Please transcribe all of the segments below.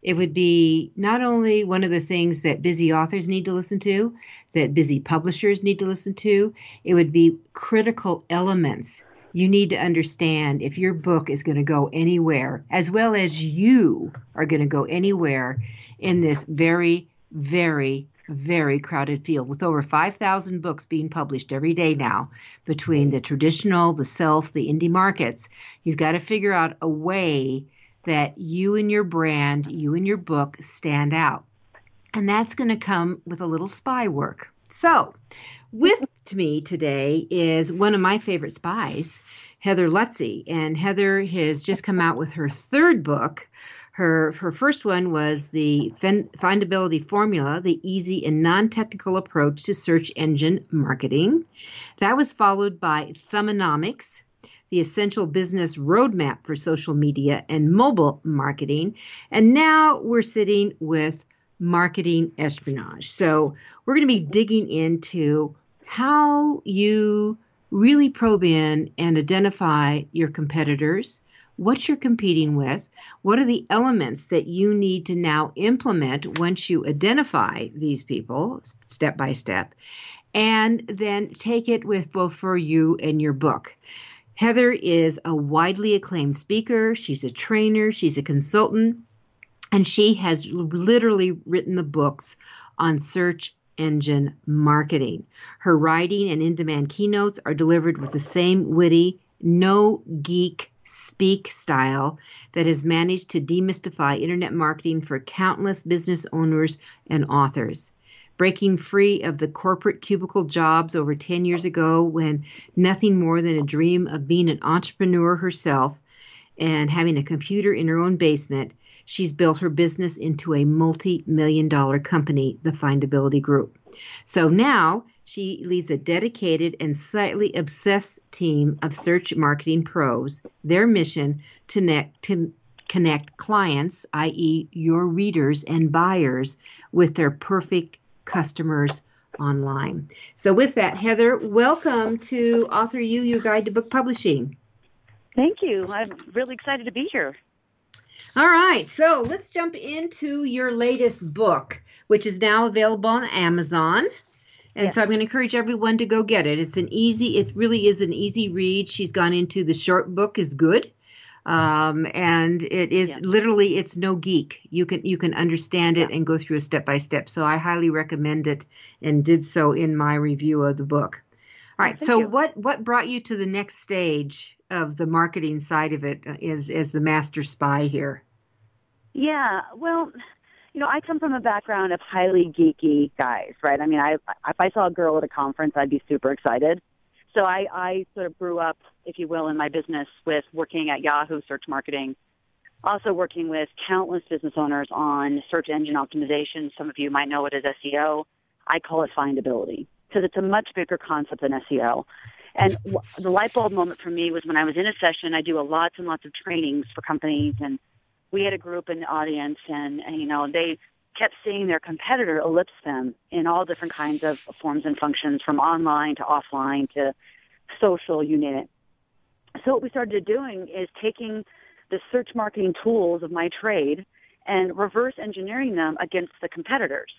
It would be not only one of the things that busy authors need to listen to, that busy publishers need to listen to, it would be critical elements you need to understand if your book is going to go anywhere, as well as you are going to go anywhere in this very, very, very crowded field with over 5,000 books being published every day now between the traditional, the self, the indie markets. You've got to figure out a way that you and your brand, you and your book stand out. And that's going to come with a little spy work. So with me today is one of my favorite spies, Heather Lutze. And Heather has just come out with her third book. Her first one was the Findability Formula, the easy and non-technical approach to search engine marketing. That was followed by Thumbonomics, the essential business roadmap for social media and mobile marketing. And now we're sitting with marketing espionage. So we're going to be digging into how you really probe in and identify your competitors, what you're competing with, what are the elements that you need to now implement once you identify these people step by step, and then take it with both for you and your book. Heather is a widely acclaimed speaker. She's a trainer. She's a consultant. And she has literally written the books on search engine marketing. Her writing and in-demand keynotes are delivered with the same witty, no-geek speak style that has managed to demystify internet marketing for countless business owners and authors. Breaking free of the corporate cubicle jobs over 10 years ago when nothing more than a dream of being an entrepreneur herself and having a computer in her own basement, she's built her business into a multi-million-dollar company, the Findability Group. So now she leads a dedicated and slightly obsessed team of search marketing pros, their mission to connect clients, i.e. your readers and buyers, with their perfect customers online. So with that, Heather, welcome to AuthorU, your guide to book publishing. Thank you. I'm really excited to be here. All right. So let's jump into your latest book, which is now available on Amazon. And yes. So I'm going to encourage everyone to go get it. It really is an easy read. She's gone into the short book is good. And it is literally, it's no geek. You can understand it and go through a step-by-step. So I highly recommend it and did so in my review of the book. All right. So what brought you to the next stage of the marketing side of it as the master spy here? Yeah. Well, I come from a background of highly geeky guys, right? I mean, if I saw a girl at a conference, I'd be super excited. So I sort of grew up, if you will, in my business with working at Yahoo Search Marketing, also working with countless business owners on search engine optimization. Some of you might know it as SEO. I call it findability because it's a much bigger concept than SEO. And the light bulb moment for me was when I was in a session. I do lots and lots of trainings for companies, and we had a group in the audience, and they kept seeing their competitor ellipse them in all different kinds of forms and functions, from online to offline to social, you name it. So what we started doing is taking the search marketing tools of my trade and reverse engineering them against the competitors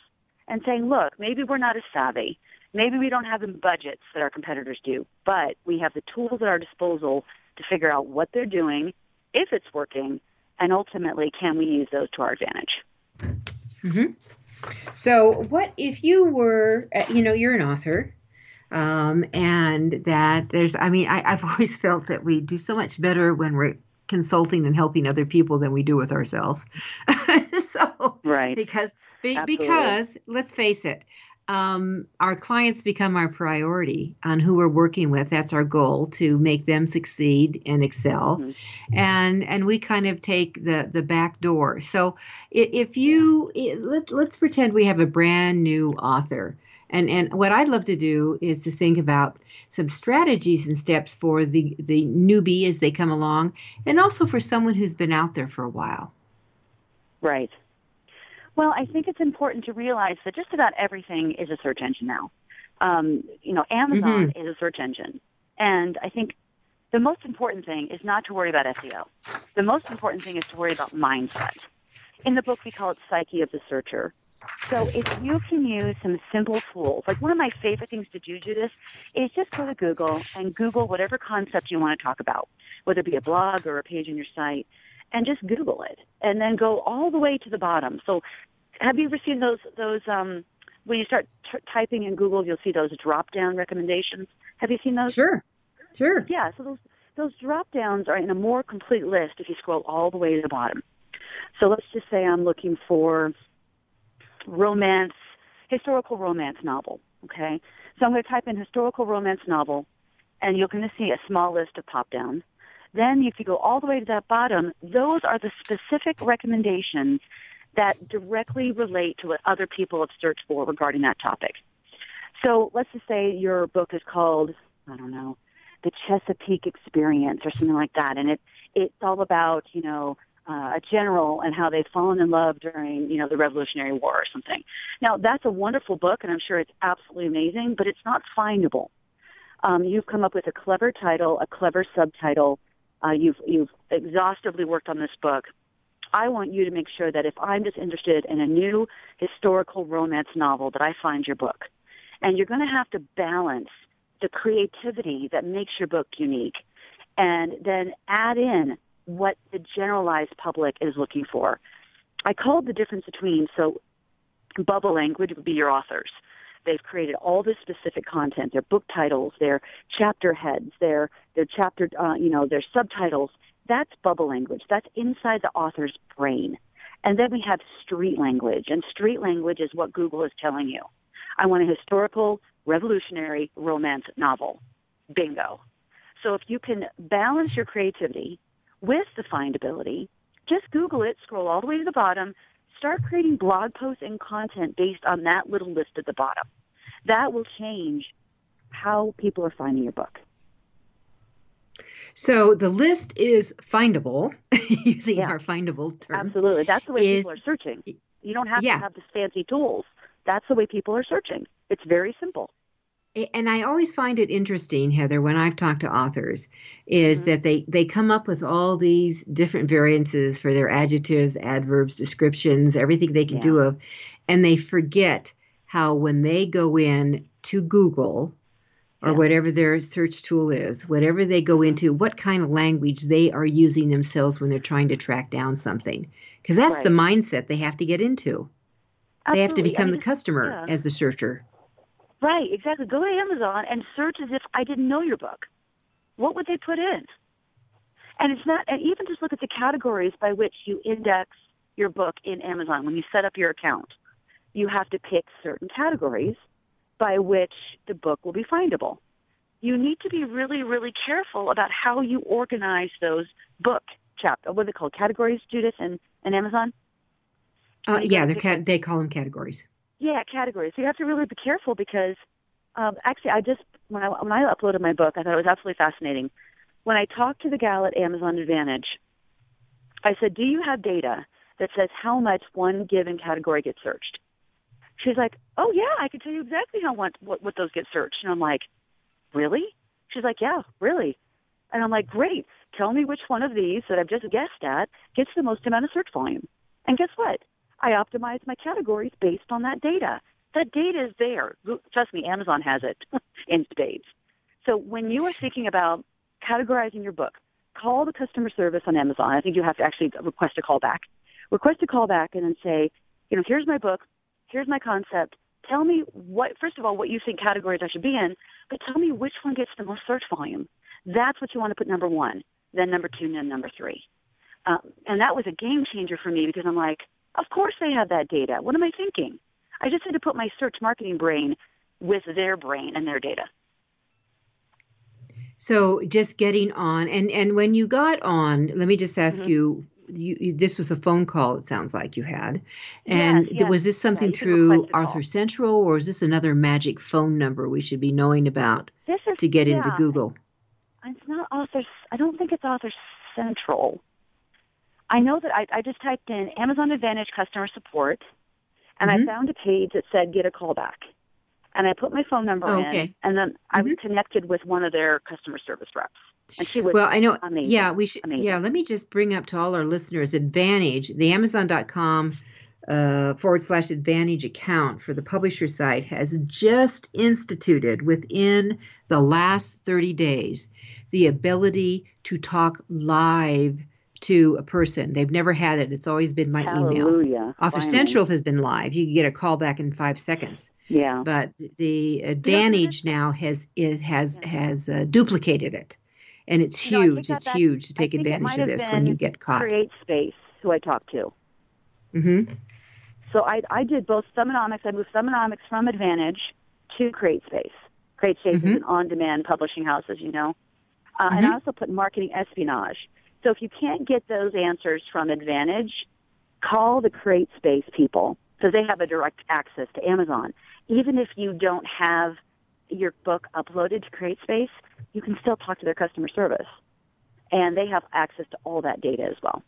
and saying, look, maybe we're not as savvy. Maybe we don't have the budgets that our competitors do, but we have the tools at our disposal to figure out what they're doing, if it's working, and ultimately, can we use those to our advantage? Mm-hmm. So what if you were, you're an author, And that there's, I mean, I've always felt that we do so much better when we're consulting and helping other people than we do with ourselves. So, right. Because let's face it, our clients become our priority on who we're working with. That's our goal, to make them succeed and excel. Mm-hmm. And we kind of take the back door. So let's pretend we have a brand new author. And what I'd love to do is to think about some strategies and steps for the newbie as they come along, and also for someone who's been out there for a while. Right. Well, I think it's important to realize that just about everything is a search engine now. Amazon mm-hmm. is a search engine. And I think the most important thing is not to worry about SEO. The most important thing is to worry about mindset. In the book, we call it psyche of the searcher. So if you can use some simple tools, like one of my favorite things to do, Judith, is just go to Google and Google whatever concept you want to talk about, whether it be a blog or a page on your site, and just Google it, and then go all the way to the bottom. So have you ever seen those when you start typing in Google, you'll see those drop-down recommendations. Have you seen those? Sure. Yeah, so those drop-downs are in a more complete list if you scroll all the way to the bottom. So let's just say I'm looking for historical romance novel, okay? So I'm going to type in historical romance novel, and you're going to see a small list of pop-downs. Then if you go all the way to that bottom, those are the specific recommendations that directly relate to what other people have searched for regarding that topic. So let's just say your book is called, I don't know, The Chesapeake Experience or something like that, and it's all about, a general and how they've fallen in love during, the Revolutionary War or something. Now, that's a wonderful book, and I'm sure it's absolutely amazing, but it's not findable. You've come up with a clever title, a clever subtitle. You've exhaustively worked on this book. I want you to make sure that if I'm just interested in a new historical romance novel, that I find your book. And you're going to have to balance the creativity that makes your book unique, and then add in what the generalized public is looking for. I called the difference between, so bubble language would be your authors. They've created all this specific content, their book titles, their chapter heads, their chapter, their subtitles. That's bubble language. That's inside the author's brain. And then we have street language, and street language is what Google is telling you. I want a historical, revolutionary romance novel. Bingo. So if you can balance your creativity with the findability, just Google it, scroll all the way to the bottom, start creating blog posts and content based on that little list at the bottom. That will change how people are finding your book. So the list is findable, using our findable term. Absolutely. That's the way people are searching. You don't have to have these fancy tools. That's the way people are searching. It's very simple. And I always find it interesting, Heather, when I've talked to authors, is mm-hmm. that they come up with all these different variances for their adjectives, adverbs, descriptions, everything they can do of, and they forget how when they go in to Google or whatever their search tool is, whatever they go into, what kind of language they are using themselves when they're trying to track down something. Because that's the mindset they have to get into. Absolutely. They have to become the customer as the searcher. Right, exactly. Go to Amazon and search as if I didn't know your book. What would they put in? And even just look at the categories by which you index your book in Amazon. When you set up your account, you have to pick certain categories by which the book will be findable. You need to be really, really careful about how you organize those book chapter. What are they called? Categories, Judith, and Amazon? They call them categories. Yeah, categories. So you have to really be careful because, actually, when I uploaded my book, I thought it was absolutely fascinating. When I talked to the gal at Amazon Advantage, I said, "Do you have data that says how much one given category gets searched?" She's like, "Oh yeah, I can tell you exactly how what those get searched." And I'm like, "Really?" She's like, "Yeah, really." And I'm like, "Great. Tell me which one of these that I've just guessed at gets the most amount of search volume." And guess what? I optimize my categories based on that data. That data is there. Trust me, Amazon has it in spades. So when you are thinking about categorizing your book, call the customer service on Amazon. I think you have to actually request a call back. Request a call back and then say, here's my book, here's my concept, tell me what, first of all, what you think categories I should be in, but tell me which one gets the most search volume. That's what you want to put number one, then number two, then number three. And that was a game changer for me because I'm like, of course they have that data. What am I thinking? I just had to put my search marketing brain with their brain and their data. So just getting on, and when you got on, let me just ask you, this was a phone call, it sounds like you had. And was this something through Author Central, or is this another magic phone number we should be knowing about to get into Google? It's not Author, I don't think it's Author Central. I know that I just typed in Amazon Advantage customer support, and I found a page that said get a call back. And I put my phone number in, and then I was connected with one of their customer service reps. And she was amazing. Yeah, we should. Amazing. Yeah, let me just bring up to all our listeners Advantage, the Amazon.com /Advantage account for the publisher site has just instituted within the last 30 days the ability to talk live to a person. They've never had it. It's always been by email. Author Central has been live. You can get a call back in 5 seconds. Yeah. But the Advantage now has duplicated it. And it's huge. It's huge to take advantage of this when you get caught. CreateSpace, who I talked to. Mm-hmm. So I did both Thumbonomics. I moved Thumbonomics from Advantage to CreateSpace. CreateSpace is an on-demand publishing house, as you know. And I also put marketing espionage. So if you can't get those answers from Advantage, call the CreateSpace people because they have a direct access to Amazon. Even if you don't have your book uploaded to CreateSpace, you can still talk to their customer service, and they have access to all that data as well.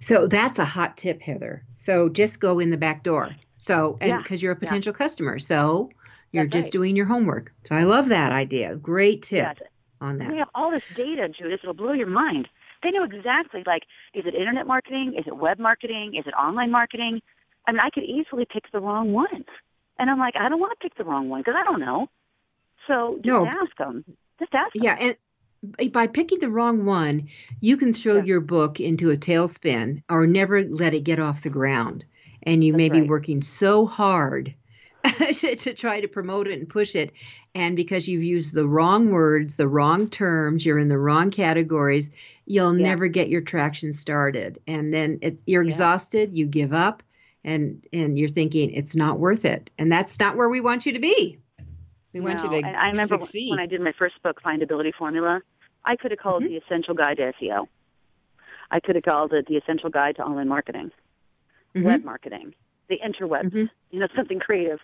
So that's a hot tip, Heather. So just go in the back door. So because you're a potential customer, so you're doing your homework. So I love that idea. Great tip. Gotcha. On that. We have all this data, Judith. It'll blow your mind. They know exactly, like, is it internet marketing? Is it web marketing? Is it online marketing? I mean, I could easily pick the wrong one. And I'm like, I don't want to pick the wrong one because I don't know. So just ask them. Just ask them. Yeah, and by picking the wrong one, you can throw your book into a tailspin or never let it get off the ground. And you may be working so hard to try to promote it and push it. And because you've used the wrong words, the wrong terms, you're in the wrong categories, you'll never get your traction started. And then you're exhausted, you give up, and you're thinking it's not worth it. And that's not where we want you to be. We want you to I remember succeed. When I did my first book, Findability Formula, I could have called it The Essential Guide to SEO. I could have called it The Essential Guide to Online Marketing, Web Marketing. The interwebs, something creative.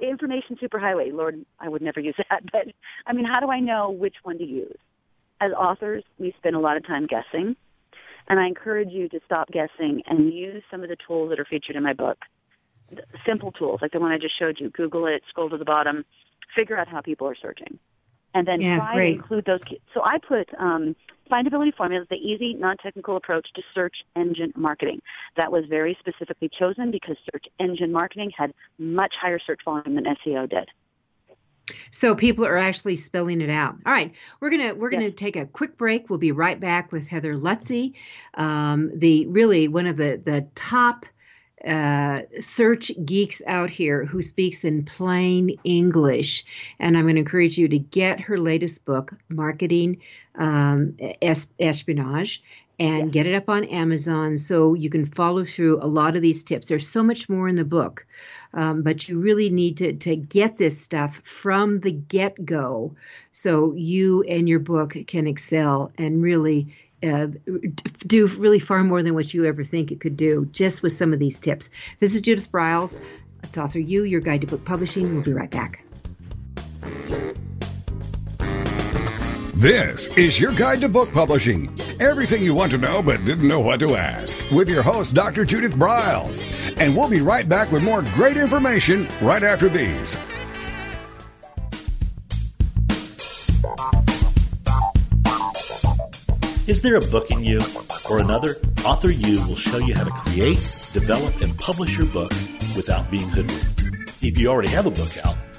Information superhighway. Lord, I would never use that. But, I mean, how do I know which one to use? As authors, we spend a lot of time guessing. And I encourage you to stop guessing and use some of the tools that are featured in my book. Simple tools, like the one I just showed you. Google it, scroll to the bottom, figure out how people are searching. And then try to include those. So I put Findability Formula is the easy, non-technical approach to search engine marketing. That was very specifically chosen because search engine marketing had much higher search volume than SEO did. So people are actually spelling it out. All right, we're gonna take a quick break. We'll be right back with Heather Lutze, one of the top search geeks out here who speaks in plain English. And I'm going to encourage you to get her latest book, Marketing Espionage, and get it up on Amazon so you can follow through a lot of these tips. There's so much more in the book, but you really need to get this stuff from the get-go so you and your book can excel and really do really far more than what you ever think it could do just with some of these tips. This is Judith Briles. It's AuthorU, your guide to book publishing. We'll be right back. This is your guide to book publishing. Everything you want to know but didn't know what to ask with your host, Dr. Judith Briles. And we'll be right back with more great information right after these. Is there a book in you or another? AuthorU will show you how to create, develop, and publish your book without being hoodwinked. If you already have a book out,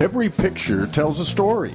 Every picture tells a story,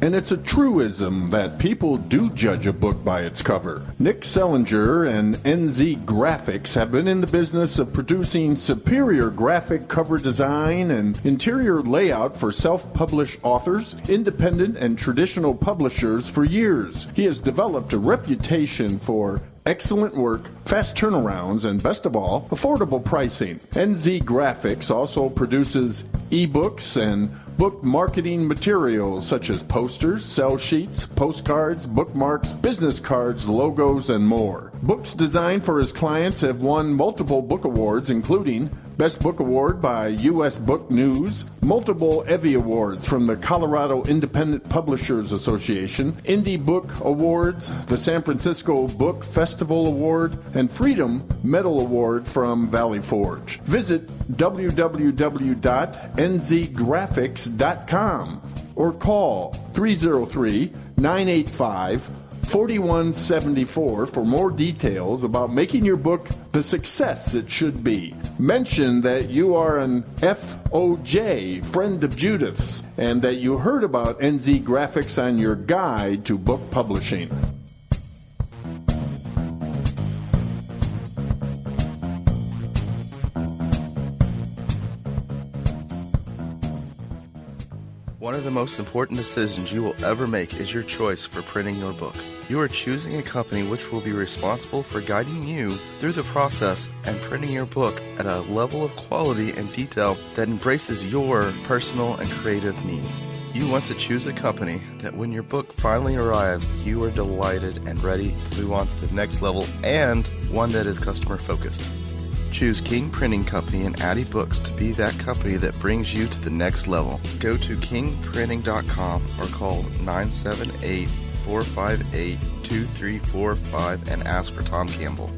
and it's a truism that people do judge a book by its cover. Nick Selinger and NZ Graphics have been in the business of producing superior graphic cover design and interior layout for self-published authors, independent and traditional publishers for years. He has developed a reputation for excellent work, fast turnarounds, and best of all, affordable pricing. NZ Graphics also produces ebooks and book marketing materials such as posters, sell sheets, postcards, bookmarks, business cards, logos, and more. Books designed for his clients have won multiple book awards, including Best Book Award by U.S. Book News, multiple Evie Awards from the Colorado Independent Publishers Association, Indie Book Awards, the San Francisco Book Festival Award, and Freedom Medal Award from Valley Forge. Visit www.nzgraphics.com or call 303-985-4174 for more details about making your book the success it should be. Mention that you are an FOJ, friend of Judith's, and that you heard about NZ Graphics on your guide to book publishing. One of the most important decisions you will ever make is your choice for printing your book. You are choosing a company which will be responsible for guiding you through the process and printing your book at a level of quality and detail that embraces your personal and creative needs. You want to choose a company that when your book finally arrives, you are delighted and ready to move on to the next level, and one that is customer focused. Choose King Printing Company and Addy Books to be that company that brings you to the next level. Go to kingprinting.com or call 978-458-2345 and ask for Tom Campbell.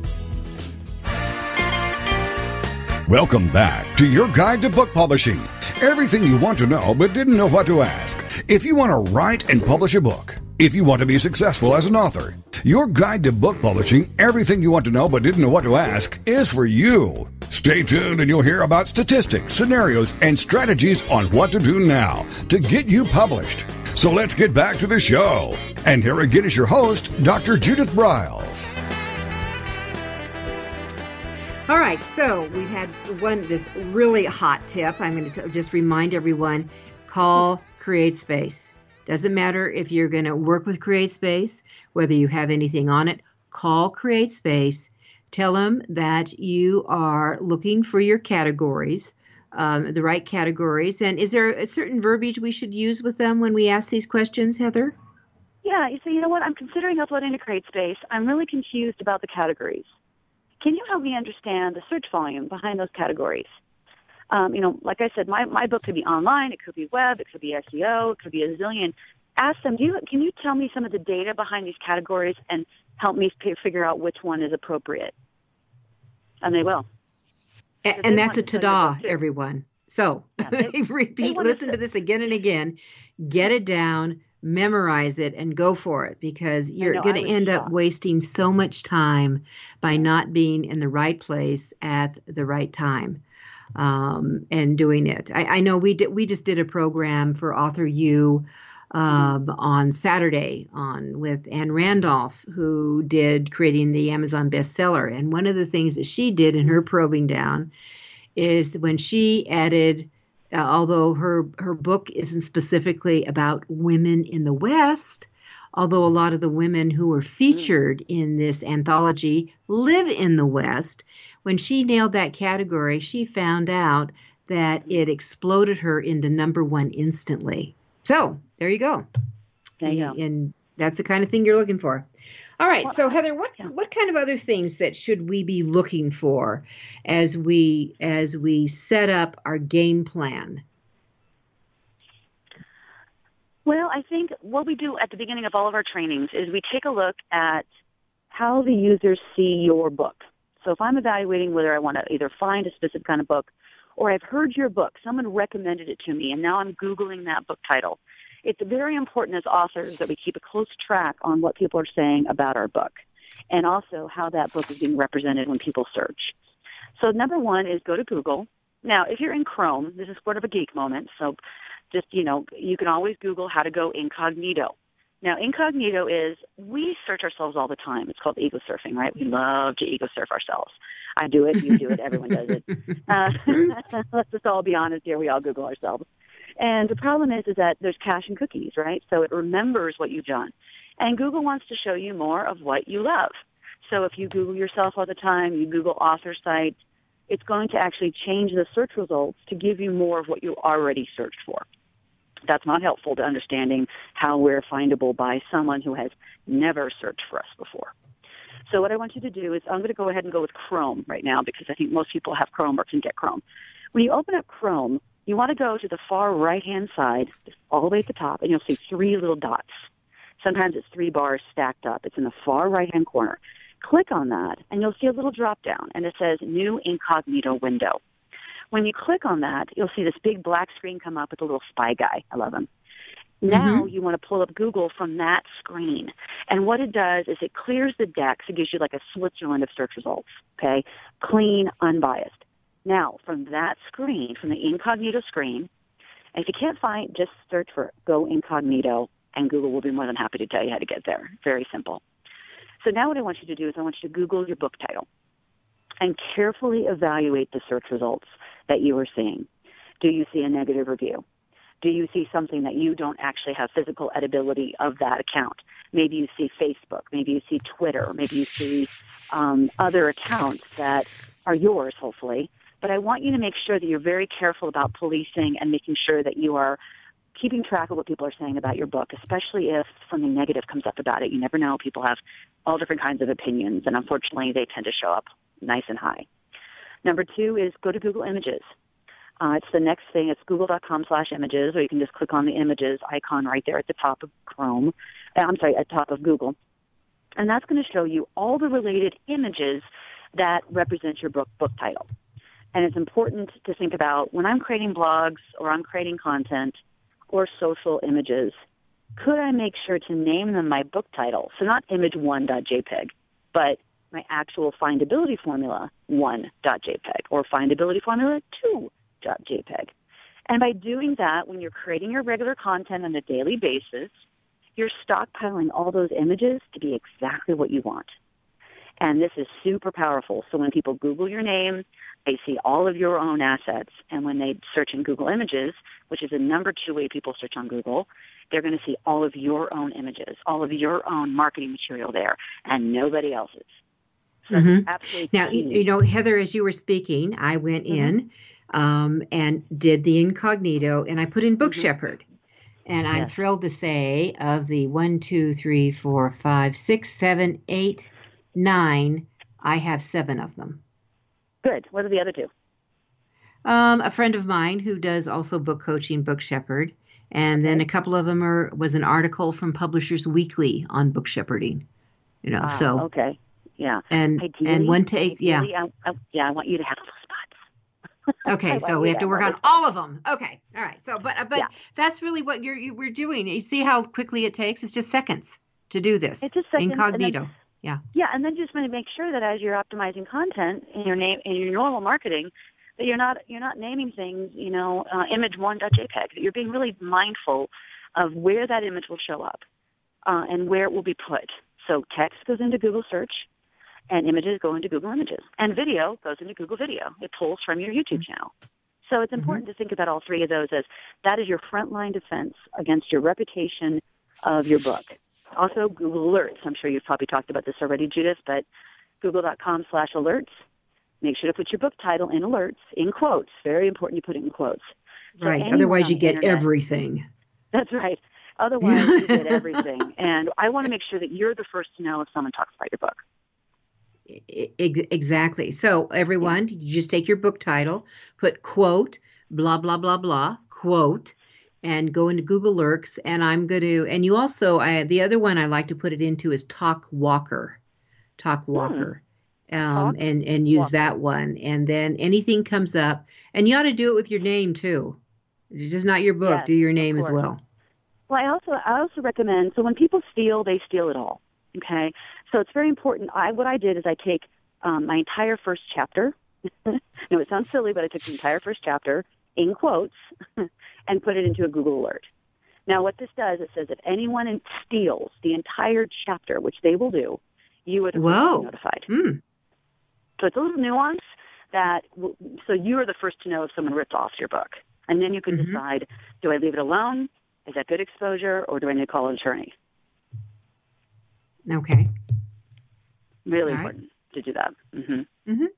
Welcome back to your guide to book publishing. Everything you want to know but didn't know what to ask. If you want to write and publish a book, if you want to be successful as an author, your guide to book publishing, everything you want to know but didn't know what to ask, is for you. Stay tuned and you'll hear about statistics, scenarios, and strategies on what to do now to get you published. So let's get back to the show. And here again is your host, Dr. Judith Briles. All right, so we had this really hot tip. I'm going to just remind everyone, call CreateSpace. Doesn't matter if you're going to work with CreateSpace, whether you have anything on it, call CreateSpace. Tell them that you are looking for your categories, the right categories. And is there a certain verbiage we should use with them when we ask these questions, Heather? Yeah, so you know what? I'm considering uploading to CreateSpace. I'm really confused about the categories. Can you help me understand the search volume behind those categories? You know, like I said, my book could be online, it could be web, it could be SEO, it could be a zillion. Ask them, can you tell me some of the data behind these categories and help me figure out which one is appropriate? And they will. And that's a ta-da, everyone. So listen to this again and again. Get it down, memorize it, and go for it, because you're going to end up wasting so much time by not being in the right place at the right time. And doing it. I know we just did a program for AuthorU on Saturday with Ann Randolph, who did Creating the Amazon Bestseller. And one of the things that she did in her probing down is when she added, although her book isn't specifically about women in the West, although a lot of the women who were featured in this anthology live in the West, when she nailed that category, she found out that it exploded her into #1 instantly. So there you go. There you go. And that's the kind of thing you're looking for. All right. Well, so Heather, what kind of other things that should we be looking for as we set up our game plan? Well, I think what we do at the beginning of all of our trainings is we take a look at how the users see your book. So if I'm evaluating whether I want to either find a specific kind of book or I've heard your book, someone recommended it to me, and now I'm Googling that book title. It's very important as authors that we keep a close track on what people are saying about our book and also how that book is being represented when people search. So #1 is go to Google. Now, if you're in Chrome, this is sort of a geek moment, so just, you know, you can always Google how to go incognito. Now, incognito is, we search ourselves all the time. It's called ego surfing, right? We love to ego surf ourselves. I do it, you do it, everyone does it. Let's just all be honest here. We all Google ourselves. And the problem is that there's cache and cookies, right? So it remembers what you've done. And Google wants to show you more of what you love. So if you Google yourself all the time, you Google author sites, it's going to actually change the search results to give you more of what you already searched for. That's not helpful to understanding how we're findable by someone who has never searched for us before. So what I want you to do is I'm going to go ahead and go with Chrome right now because I think most people have Chrome or can get Chrome. When you open up Chrome, you want to go to the far right-hand side, all the way at the top, and you'll see 3 little dots. Sometimes it's 3 bars stacked up. It's in the far right-hand corner. Click on that, and you'll see a little drop-down, and it says New Incognito Window. When you click on that, you'll see this big black screen come up with a little spy guy. I love him. Now you want to pull up Google from that screen. And what it does is it clears the decks. It gives you like a Switzerland of search results, okay? Clean, unbiased. Now, from that screen, from the incognito screen, and if you can't find, just search for Go Incognito, and Google will be more than happy to tell you how to get there. Very simple. So now what I want you to do is I want you to Google your book title and carefully evaluate the search results that you are seeing. Do you see a negative review? Do you see something that you don't actually have physical editability of that account? Maybe you see Facebook, maybe you see Twitter, maybe you see other accounts that are yours, hopefully. But I want you to make sure that you're very careful about policing and making sure that you are keeping track of what people are saying about your book, especially if something negative comes up about it. You never know. People have all different kinds of opinions, and unfortunately, they tend to show up nice and high. #2 is go to Google Images. It's the next thing. It's google.com/images, or you can just click on the images icon right there at the top of Chrome. I'm sorry, at the top of Google. And that's going to show you all the related images that represent your book title. And it's important to think about when I'm creating blogs or I'm creating content or social images, could I make sure to name them my book title? So not image1.jpg, but my actual findability formula 1.jpg or findability formula 2.jpg. And by doing that, when you're creating your regular content on a daily basis, you're stockpiling all those images to be exactly what you want. And this is super powerful. So when people Google your name, they see all of your own assets. And when they search in Google Images, which is the #2 way people search on Google, they're going to see all of your own images, all of your own marketing material there, and nobody else's. So absolutely now, you know, Heather, as you were speaking, I went in and did the incognito, and I put in Book Shepherd. And I'm thrilled to say of the 1, 2, 3, 4, 5, 6, 7, 8, 9, I have 7 of them. Good. What are the other 2? A friend of mine who does also book coaching, Book Shepherd. And then a couple of them was an article from Publishers Weekly on book shepherding. You know, so. Okay. Yeah. And ideally, and one take, I want you to have those spots. Okay, so we have to work on all of them. Okay, all right. So, but that's really what we're doing. You see how quickly it takes? It's just seconds to do this. It's just seconds. Incognito. Then, yeah, and then just want to make sure that as you're optimizing content in your name in your normal marketing, that you're not naming things, image1.jpg. That you're being really mindful of where that image will show up and where it will be put. So text goes into Google Search, and images go into Google Images. And video goes into Google Video. It pulls from your YouTube channel. So it's important to think about all three of those as that is your frontline defense against your reputation of your book. Also, Google Alerts. I'm sure you've probably talked about this already, Judith, but google.com/alerts. Make sure to put your book title in alerts, in quotes. Very important you put it in quotes. So right. Otherwise, you get everything. That's right. Otherwise, you get everything. And I want to make sure that you're the first to know if someone talks about your book. Exactly. So everyone, you just take your book title, put quote, blah, blah, blah, blah, quote, and go into Google Alerts. And I'm going to, and you also, the other one I like to put it into is Talkwalker. Talkwalker. And use that one. And then anything comes up. And you ought to do it with your name too. It's just not your book. Yes, do your name as well. Well, I also recommend, so when people steal, they steal it all. Okay, so it's very important. What I did is I take my entire first chapter. No, it sounds silly, but I took the entire first chapter in quotes and put it into a Google Alert. Now, what this does, it says if anyone steals the entire chapter, which they will do, you would be notified. Mm. So it's a little nuance that so you are the first to know if someone ripped off your book, and then you can decide: do I leave it alone? Is that good exposure, or do I need to call an attorney? Okay. Really important to do that. Does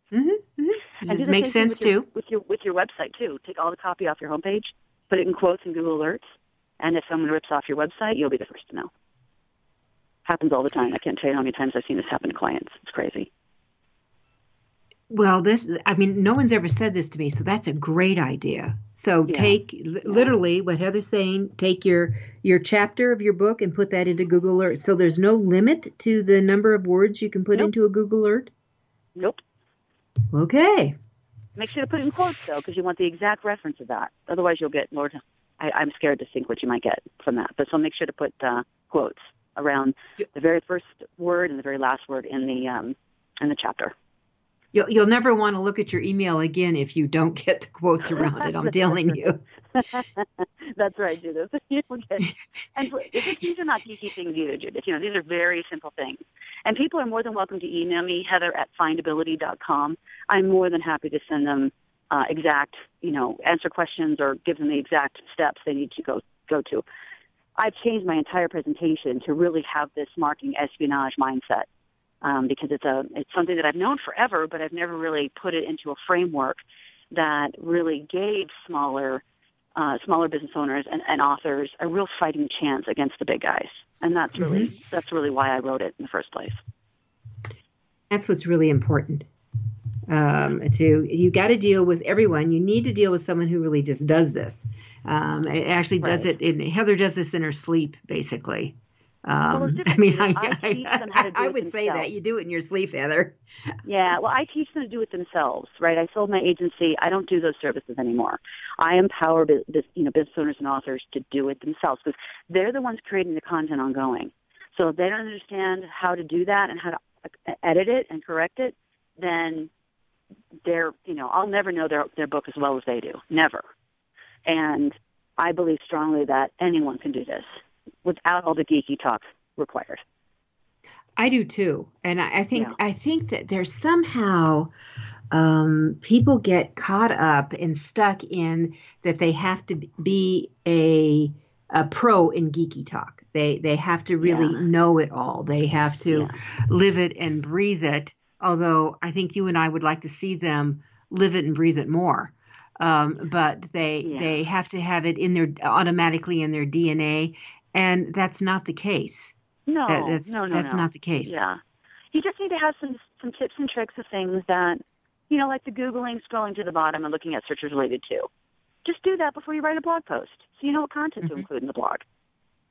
it make sense too? With your website too. Take all the copy off your homepage, put it in quotes and Google Alerts, and if someone rips off your website, you'll be the first to know. Happens all the time. I can't tell you how many times I've seen this happen to clients. It's crazy. Well, no one's ever said this to me, so that's a great idea. So literally what Heather's saying, take your chapter of your book and put that into Google Alert. So there's no limit to the number of words you can put into a Google Alert? Nope. Okay. Make sure to put in quotes, though, because you want the exact reference of that. Otherwise, you'll get more. I'm scared to think what you might get from that. But so make sure to put quotes around the very first word and the very last word in the chapter. You'll never want to look at your email again if you don't get the quotes around it. I'm telling you. That's right, Judith. Okay. And these are not geeky things either, Judith. You know, these are very simple things. And people are more than welcome to email me, heather@findability.com. I'm more than happy to send them answer questions or give them the exact steps they need to go to. I've changed my entire presentation to really have this marketing espionage mindset. Because it's something that I've known forever, but I've never really put it into a framework that really gave smaller business owners and authors a real fighting chance against the big guys. And that's really why I wrote it in the first place. That's what's really important. You got to deal with everyone. You need to deal with someone who really just does this. It actually does it. Heather does this in her sleep, basically. I would say that you do it in your sleep, Heather. Yeah, well, I teach them to do it themselves, right? I sold my agency. I don't do those services anymore. I empower business owners and authors to do it themselves because they're the ones creating the content ongoing. So if they don't understand how to do that and how to edit it and correct it, then they're, I'll never know their book as well as they do, never. And I believe strongly that anyone can do this. Without all the geeky talk required. I do too. And I think that there's somehow people get caught up and stuck in that they have to be a pro in geeky talk. They have to really know it all. They have to live it and breathe it. Although I think you and I would like to see them live it and breathe it more. But they have to have it in their automatically in their DNA. And that's not the case. No, that's not the case. Yeah. You just need to have some tips and tricks of things that, like the Googling, scrolling to the bottom, and looking at searches related to. Just do that before you write a blog post so you know what content to include in the blog.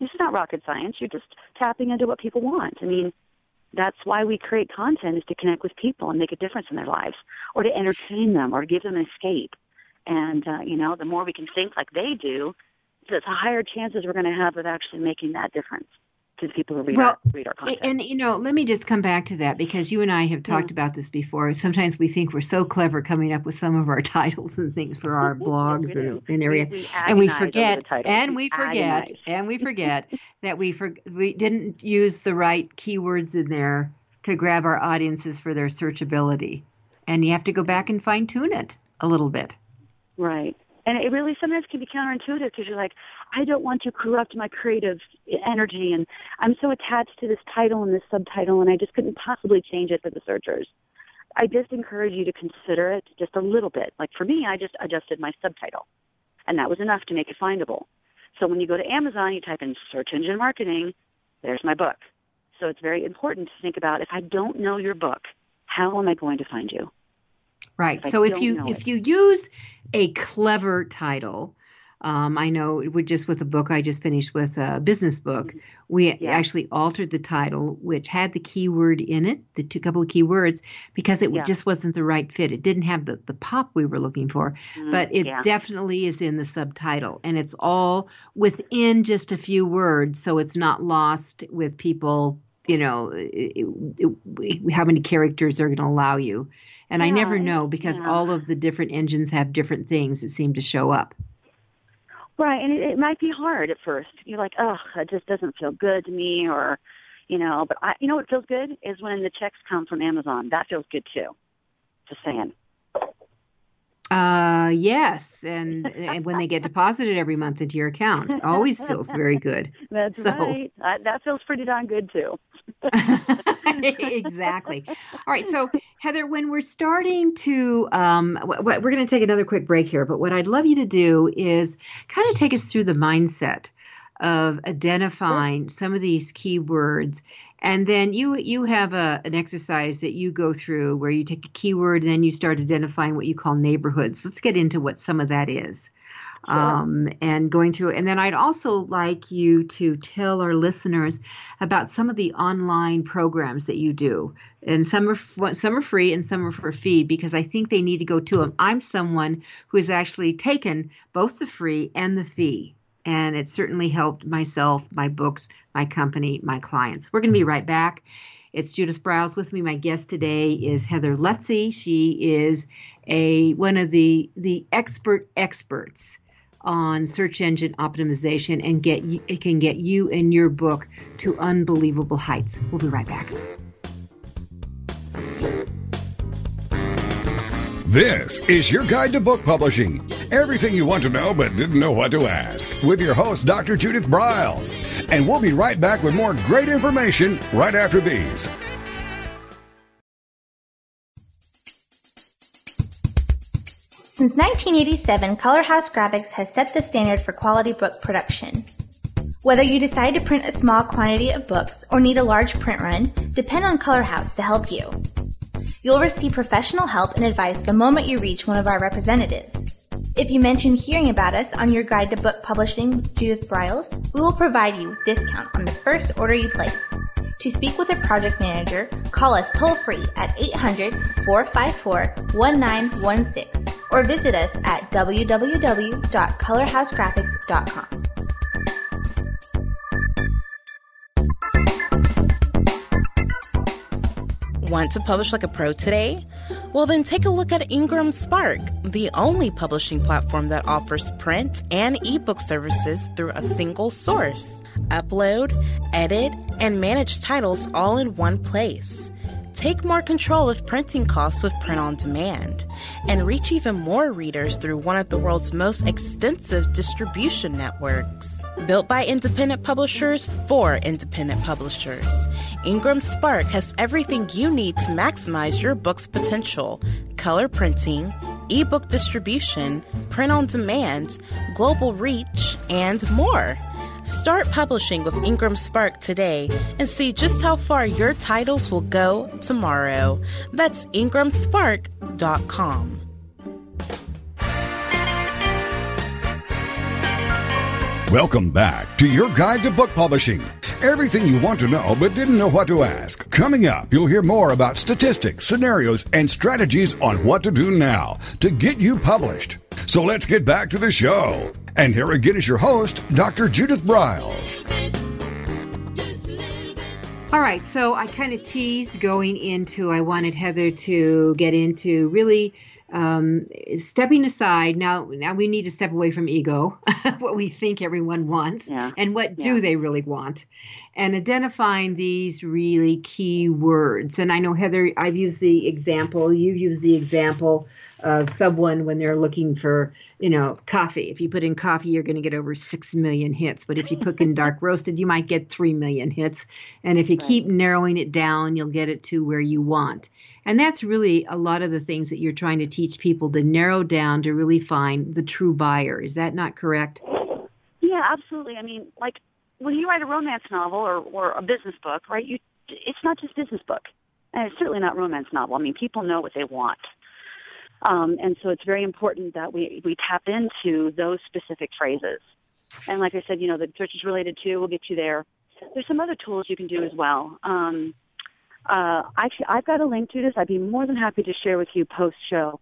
This is not rocket science. You're just tapping into what people want. I mean, that's why we create content is to connect with people and make a difference in their lives or to entertain them or give them an escape. And, the more we can think like they do, the higher chances we're going to have of actually making that difference. to the people who read our content. And, you know, let me just come back to that, because you and I have talked about this before. Sometimes we think we're so clever coming up with some of our titles and things for our blogs and area. We forget that we didn't use the right keywords in there to grab our audiences for their searchability. And you have to go back and fine tune it a little bit. Right. And it really sometimes can be counterintuitive, because you're like, I don't want to corrupt my creative energy, and I'm so attached to this title and this subtitle, and I just couldn't possibly change it for the searchers. I just encourage you to consider it just a little bit. Like for me, I just adjusted my subtitle, and that was enough to make it findable. So when you go to Amazon, you type in search engine marketing, there's my book. So it's very important to think about, if I don't know your book, how am I going to find you? Right. So if you use a clever title, I know just with a book I just finished with, a business book, we actually altered the title, which had the keyword in it, couple of keywords, because it just wasn't the right fit. It didn't have the pop we were looking for, but it definitely is in the subtitle, and it's all within just a few words, so it's not lost with people. You know, how many characters they're going to allow you. And I never know, because all of the different engines have different things that seem to show up. Right. And it might be hard at first. You're like, oh, it just doesn't feel good to me, or, you know, but you know what feels good is when the checks come from Amazon. That feels good too. Just saying. Yes. And when they get deposited every month into your account, it always feels very good. That's right. That feels pretty darn good too. Exactly. All right. So Heather, when we're starting to, we're going to take another quick break here, but what I'd love you to do is kind of take us through the mindset of identifying some of these keywords. And then you have an exercise that you go through where you take a keyword and then you start identifying what you call neighborhoods. Let's get into what some of that is. Sure. And going through. And then I'd also like you to tell our listeners about some of the online programs that you do. And some are free and some are for a fee, because I think they need to go to them. I'm someone who has actually taken both the free and the fee. And it certainly helped myself, my books, my company, my clients. We're going to be right back. It's Judith Briles. With me, my guest today is Heather Lutze. She is one of the experts on search engine optimization, and it can get you and your book to unbelievable heights. We'll be right back. This is your guide to book publishing. Everything you want to know but didn't know what to ask, with your host, Dr. Judith Briles. And we'll be right back with more great information right after these. Since 1987, Color House Graphics has set the standard for quality book production. Whether you decide to print a small quantity of books or need a large print run, depend on Color House to help you. You'll receive professional help and advice the moment you reach one of our representatives. If you mention hearing about us on your guide to book publishing with Judith Briles, we will provide you with discount on the first order you place. To speak with a project manager, call us toll-free at 800-454-1916 or visit us at www.colorhousegraphics.com. Want to publish like a pro today? Well, then take a look at IngramSpark, the only publishing platform that offers print and ebook services through a single source. Upload, edit, and manage titles all in one place. Take more control of printing costs with print on demand, and reach even more readers through one of the world's most extensive distribution networks. Built by independent publishers for independent publishers, IngramSpark has everything you need to maximize your book's potential: color printing, ebook distribution, print on demand, global reach, and more. Start publishing with IngramSpark today and see just how far your titles will go tomorrow. That's IngramSpark.com. Welcome back to your guide to book publishing. Everything you want to know but didn't know what to ask. Coming up, you'll hear more about statistics, scenarios, and strategies on what to do now to get you published. So let's get back to the show. And here again is your host, Dr. Judith Briles. All right, so I kind of teased going into, I wanted Heather to get into really stepping aside. Now we need to step away from ego, what we think everyone wants, and what do they really want, and identifying these really key words. And I know, Heather, I've used the example, you've used the example of someone when they're looking for, you know, coffee. If you put in coffee, you're going to get over 6 million hits. But if you put in dark roasted, you might get 3 million hits. And if you keep narrowing it down, you'll get it to where you want. And that's really a lot of the things that you're trying to teach people, to narrow down to really find the true buyer. Is that not correct? Yeah, absolutely. I mean, like when you write a romance novel or a business book, right, it's not just business book. And it's certainly not romance novel. I mean, people know what they want. And so it's very important that we tap into those specific phrases. And like I said, you know, the search is related to, we'll get you there. There's some other tools you can do as well. Actually, I've got a link to this. I'd be more than happy to share with you post-show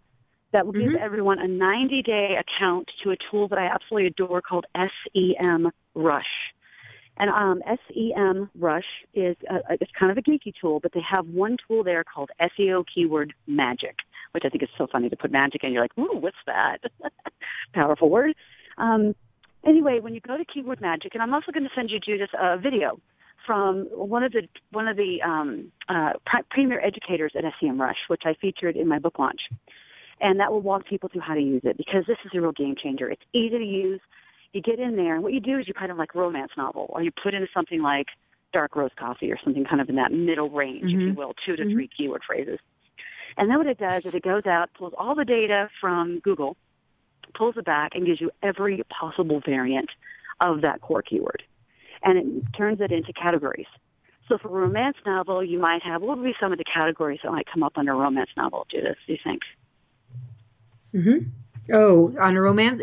that will give everyone a 90-day account to a tool that I absolutely adore called SEM Rush. And SEM Rush is it's kind of a geeky tool, but they have one tool there called SEO Keyword Magic, which I think is so funny to put magic in. You're like, ooh, what's that? Powerful word. Anyway, when you go to Keyword Magic, and I'm also going to send you, Judith, a video from one of the premier educators at SEM Rush, which I featured in my book launch. And that will walk people through how to use it, because this is a real game changer. It's easy to use. You get in there, and what you do is you kind of like romance novel, or you put in something like dark roast coffee or something kind of in that middle range, if you will, 2 to 3 keyword phrases. And then what it does is it goes out, pulls all the data from Google, pulls it back, and gives you every possible variant of that core keyword. And it turns it into categories. So for a romance novel, you might have, what would be some of the categories that might come up under a romance novel, Judith, do you think? Oh, on a romance,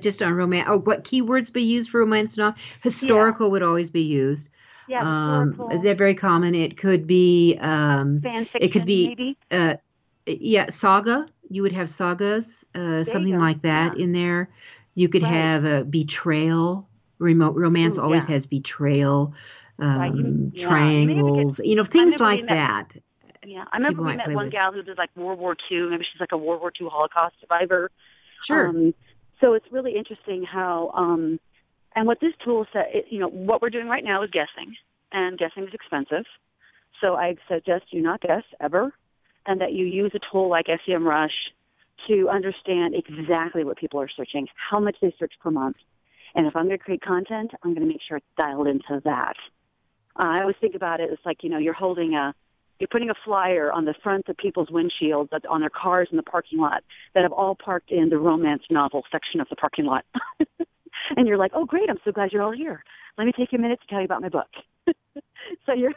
just on romance. Oh, what keywords be used for romance novel? Historical would always be used. Yeah, is that very common? It could be fan fiction, it could be maybe. Saga. You would have sagas, something like that in there. You could have a betrayal. Romance always has betrayal, triangles. You know, things like that. Yeah, I remember we met one gal who did like World War II. Maybe she's like a World War II Holocaust survivor. Sure. So it's really interesting how, and what this tool said, you know, what we're doing right now is guessing, and guessing is expensive. So I suggest you not guess ever, and that you use a tool like SEM Rush to understand exactly what people are searching, how much they search per month. And if I'm going to create content, I'm going to make sure it's dialed into that. I always think about it. It's like, you know, you're putting a flyer on the front of people's windshields, on their cars in the parking lot, that have all parked in the romance novel section of the parking lot. And you're like, oh, great, I'm so glad you're all here. Let me take a minute to tell you about my book. So you're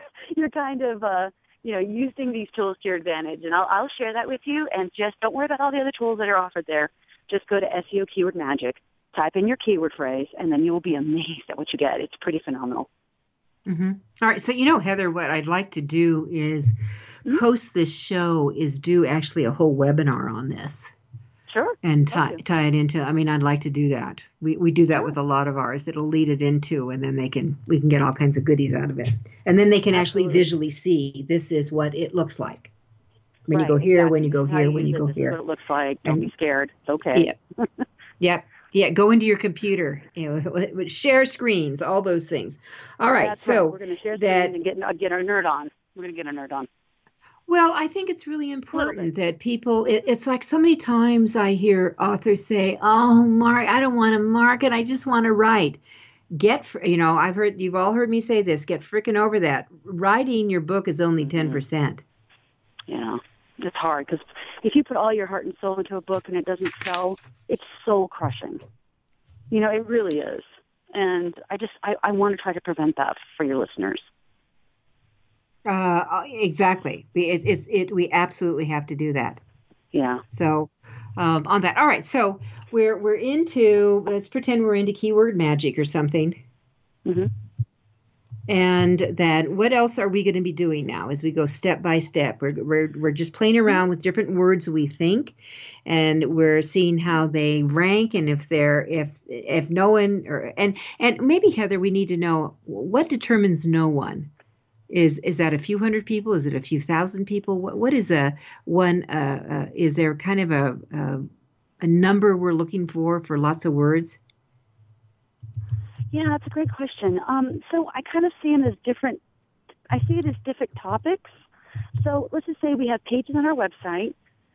kind of, you know, using these tools to your advantage. And I'll share that with you. And just don't worry about all the other tools that are offered there. Just go to SEO Keyword Magic, type in your keyword phrase, and then you will be amazed at what you get. It's pretty phenomenal. Mm-hmm. All right. So, you know, Heather, what I'd like to do is post this show is do actually a whole webinar on this. Sure. And tie it into, I mean, I'd like to do that. We do that with a lot of ours. It'll lead it into, and then we can get all kinds of goodies out of it. And then they can actually visually see, this is what it looks like. When you go here, when you go here, when you go here. This is what it looks like. Don't be scared. It's okay. Yep. Yeah, go into your computer, you know, share screens, all those things. All right, so we're going to share that and get our nerd on. We're going to get our nerd on. Well, I think it's really important that people, it's like so many times I hear authors say, oh, I don't want to market, I just want to write. You know, you've all heard me say this, get freaking over that. Writing your book is only 10%. Yeah. It's hard, because if you put all your heart and soul into a book and it doesn't sell, it's soul crushing. You know, it really is. And I want to try to prevent that for your listeners. Exactly. We absolutely have to do that. Yeah. So on that. All right. So we're into, let's pretend we're into Keyword Magic or something. Mm-hmm. And that, what else are we going to be doing now as we go step by step? We're just playing around with different words, we think, and we're seeing how they rank, and if they're if no one, or and maybe, Heather, we need to know what determines no one. Is that a few hundred people? Is it a few thousand people? What is a one? Is there kind of a number we're looking for lots of words? Yeah, that's a great question. So I kind of see them as different. I see it as different topics. So let's just say we have pages on our website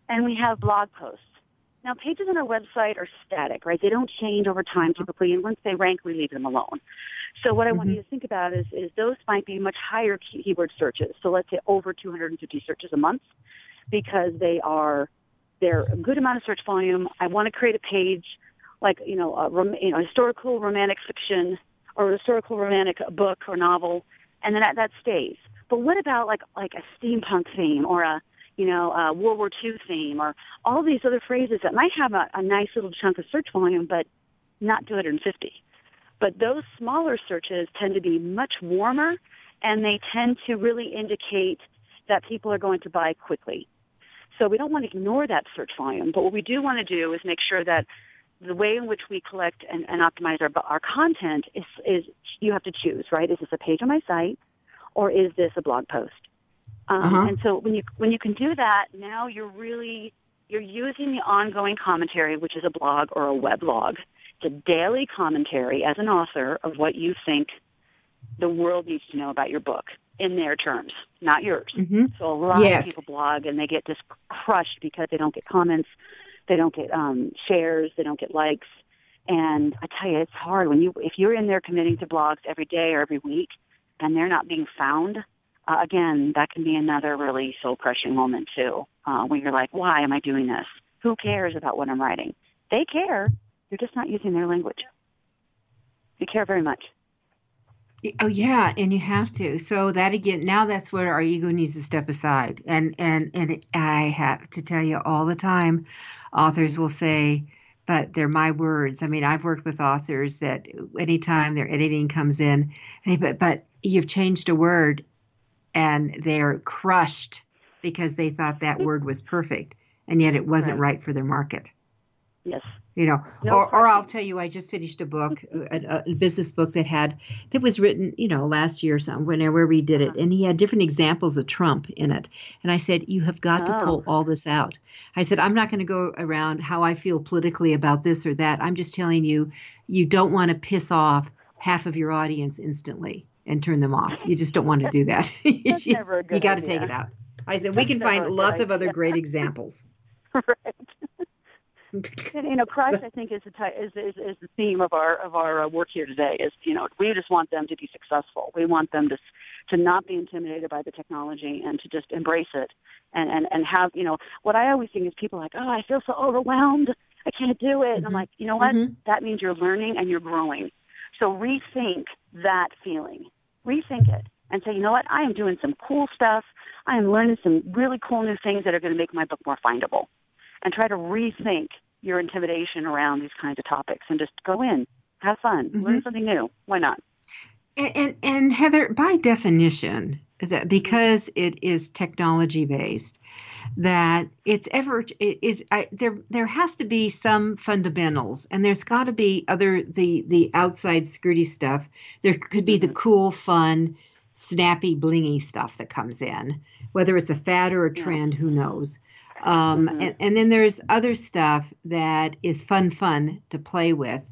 and we have blog posts. Now, pages on our website are static, right? They don't change over time typically, and once they rank, we leave them alone. So what I want you to think about is those might be much higher keyword searches. So let's say over 250 searches a month, because they're a good amount of search volume. I want to create a page like, historical romantic fiction or historical romantic book or novel, and then that stays. But what about like a steampunk theme or a World War II theme, or all these other phrases that might have a nice little chunk of search volume, but not 250. But those smaller searches tend to be much warmer, and they tend to really indicate that people are going to buy quickly. So we don't want to ignore that search volume, but what we do want to do is make sure that the way in which we collect and optimize our content is you have to choose, right? Is this a page on my site, or is this a blog post? And so when you can do that, now you're using the ongoing commentary, which is a blog or a weblog. It's a daily commentary as an author of what you think the world needs to know about your book in their terms, not yours. So a lot of people blog and they get just crushed because they don't get comments, they don't get shares, they don't get likes. And I tell you, it's hard if you're in there committing to blogs every day or every week, and they're not being found. Again, that can be another really soul-crushing moment, too, when you're like, why am I doing this? Who cares about what I'm writing? They care. You're just not using their language. You care very much. Oh, yeah, and you have to. So that, again, now that's where our ego needs to step aside. And I have to tell you all the time, authors will say, but they're my words. I mean, I've worked with authors that anytime their editing comes in, but you've changed a word. And they're crushed because they thought that word was perfect, and yet it wasn't right for their market. Yes. Or I'll tell you, I just finished a book, a business book that was written, last year or something, whenever we did it. And he had different examples of Trump in it. And I said, you have got to pull all this out. I said, I'm not going to go around how I feel politically about this or that. I'm just telling you, you don't want to piss off half of your audience instantly and turn them off. You just don't want to do that. You got to take it out. I said, we can find lots of other great examples. Right. And, Christ, I think, is the theme of our work here today is, we just want them to be successful. We want them to not be intimidated by the technology and to just embrace it and have, what I always think is people are like, oh, I feel so overwhelmed. I can't do it. And I'm like, you know what? That means you're learning and you're growing. So rethink that feeling. Rethink it and say, you know what? I am doing some cool stuff. I am learning some really cool new things that are going to make my book more findable. And try to rethink your intimidation around these kinds of topics and just go in, have fun, learn something new. Why not? And Heather, by definition, that because it is technology based, that there has to be some fundamentals, and there's got to be the outside skirty stuff. There could be the cool, fun, snappy, blingy stuff that comes in, whether it's a fad or a trend, who knows. And then there's other stuff that is fun to play with.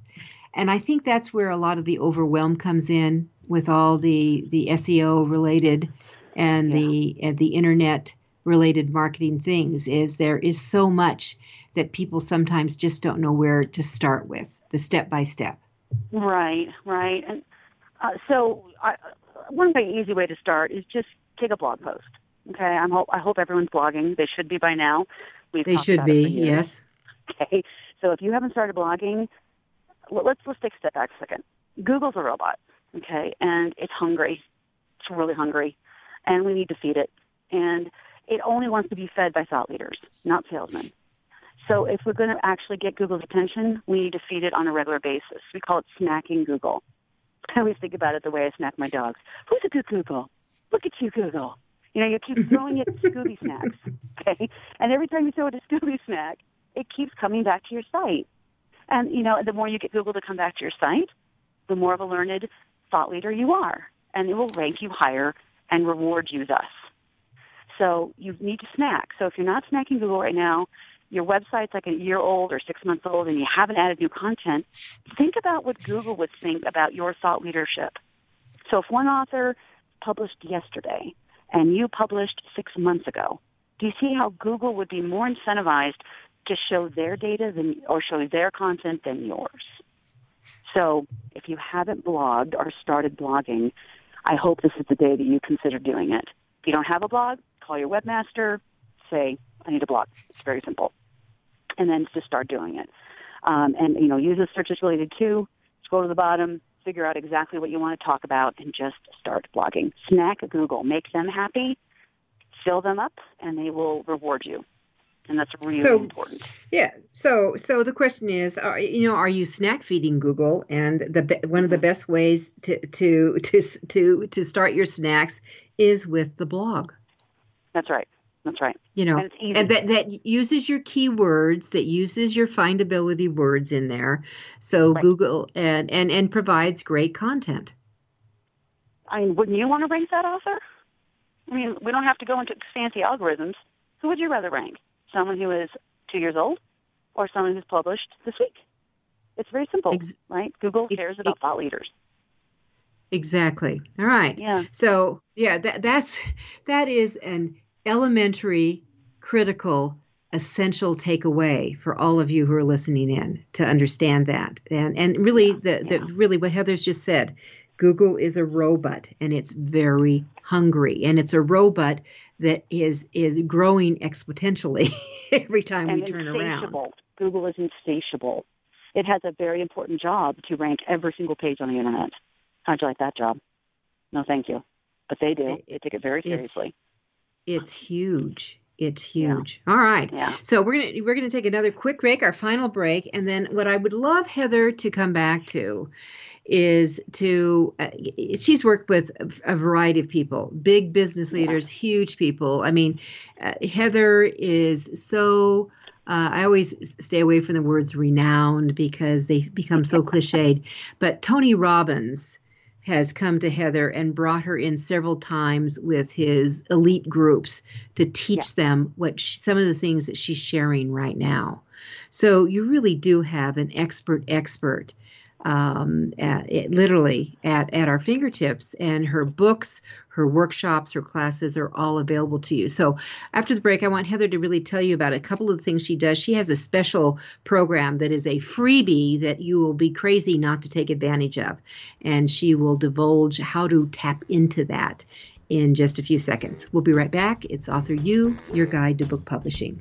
And I think that's where a lot of the overwhelm comes in with all the SEO related and the internet related marketing things. Is there is so much that people sometimes just don't know where to start with, the step by step. Right. And so one very easy way to start is just take a blog post. Okay, I hope everyone's blogging. They should be by now. They should be, yes. Okay, so if you haven't started blogging, let's take a step back a second. Google's a robot, okay, and it's hungry. It's really hungry, and we need to feed it. And it only wants to be fed by thought leaders, not salesmen. So if we're going to actually get Google's attention, we need to feed it on a regular basis. We call it snacking Google. I always think about it the way I snack my dogs. Who's a good Google? Look at you, Google. You keep throwing it Scooby snacks, okay? And every time you throw it a Scooby snack, it keeps coming back to your site. And, the more you get Google to come back to your site, the more of a learned thought leader you are. And it will rank you higher and reward use us. So you need to snack. So if you're not snacking Google right now, your website's like a year old or 6 months old and you haven't added new content, think about what Google would think about your thought leadership. So if one author published yesterday and you published 6 months ago, do you see how Google would be more incentivized to show their data than, or show their content than yours? So if you haven't blogged or started blogging, I hope this is the day that you consider doing it. If you don't have a blog, call your webmaster, say, I need a blog. It's very simple. And then just start doing it. And, you know, use the search as related to, scroll to the bottom, figure out exactly what you want to talk about, and just start blogging. Snack Google. Make them happy, fill them up, and they will reward you. And that's really important. Yeah. So the question is, are you snack feeding Google? And one of the best ways to start your snacks is with the blog. That's right. That's right. And it's easy. And that uses your keywords, that uses your findability words in there. So right. Google and provides great content. I mean, wouldn't you want to rank that author? I mean, we don't have to go into fancy algorithms. Who would you rather rank? Someone who is 2 years old or someone who's published this week? It's very simple, right? Google cares about thought leaders. Exactly. All right. Yeah. So, yeah, that is an elementary, critical, essential takeaway for all of you who are listening in to understand that. And really, really what Heather's just said, Google is a robot and it's very hungry, and it's a robot that is growing exponentially every time we turn around. Google is insatiable. It has a very important job to rank every single page on the internet. How'd you like that job? No, thank you. But they do. They take it very seriously. It's huge. It's huge. Yeah. All right. Yeah. So we're gonna take another quick break, our final break, and then what I would love Heather to come back to is she's worked with a variety of people, big business leaders, huge people. I mean, Heather is so, I always stay away from the words renowned because they become so cliched, but Tony Robbins has come to Heather and brought her in several times with his elite groups to teach them some of the things that she's sharing right now. So you really do have an expert literally at our fingertips, and her books, her workshops, her classes are all available to you. So after the break, I want Heather to really tell you about a couple of things she does. She has a special program that is a freebie that you will be crazy not to take advantage of, and she will divulge how to tap into that in just a few seconds. We'll be right back. It's AuthorU, your guide to book publishing.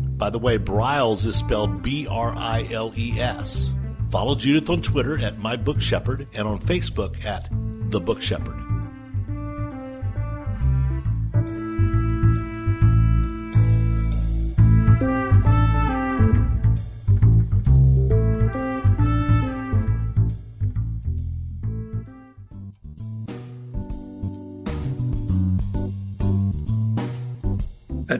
By the way, Briles is spelled B-R-I-L-E-S. Follow Judith on Twitter at My Book Shepherd and on Facebook at The Book Shepherd. At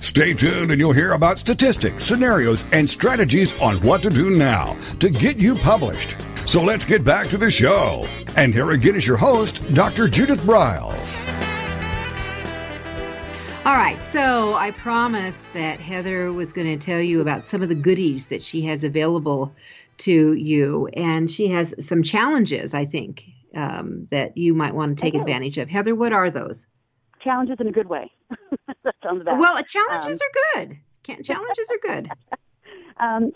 Stay tuned and you'll hear about statistics, scenarios, and strategies on what to do now to get you published. So let's get back to the show. And here again is your host, Dr. Judith Briles. All right, so I promised that Heather was going to tell you about some of the goodies that she has available to you, and she has some challenges, I think, that you might want to take advantage of. Heather, what are those? Challenges in a good way. That sounds bad. Well, challenges are good. Challenges are good.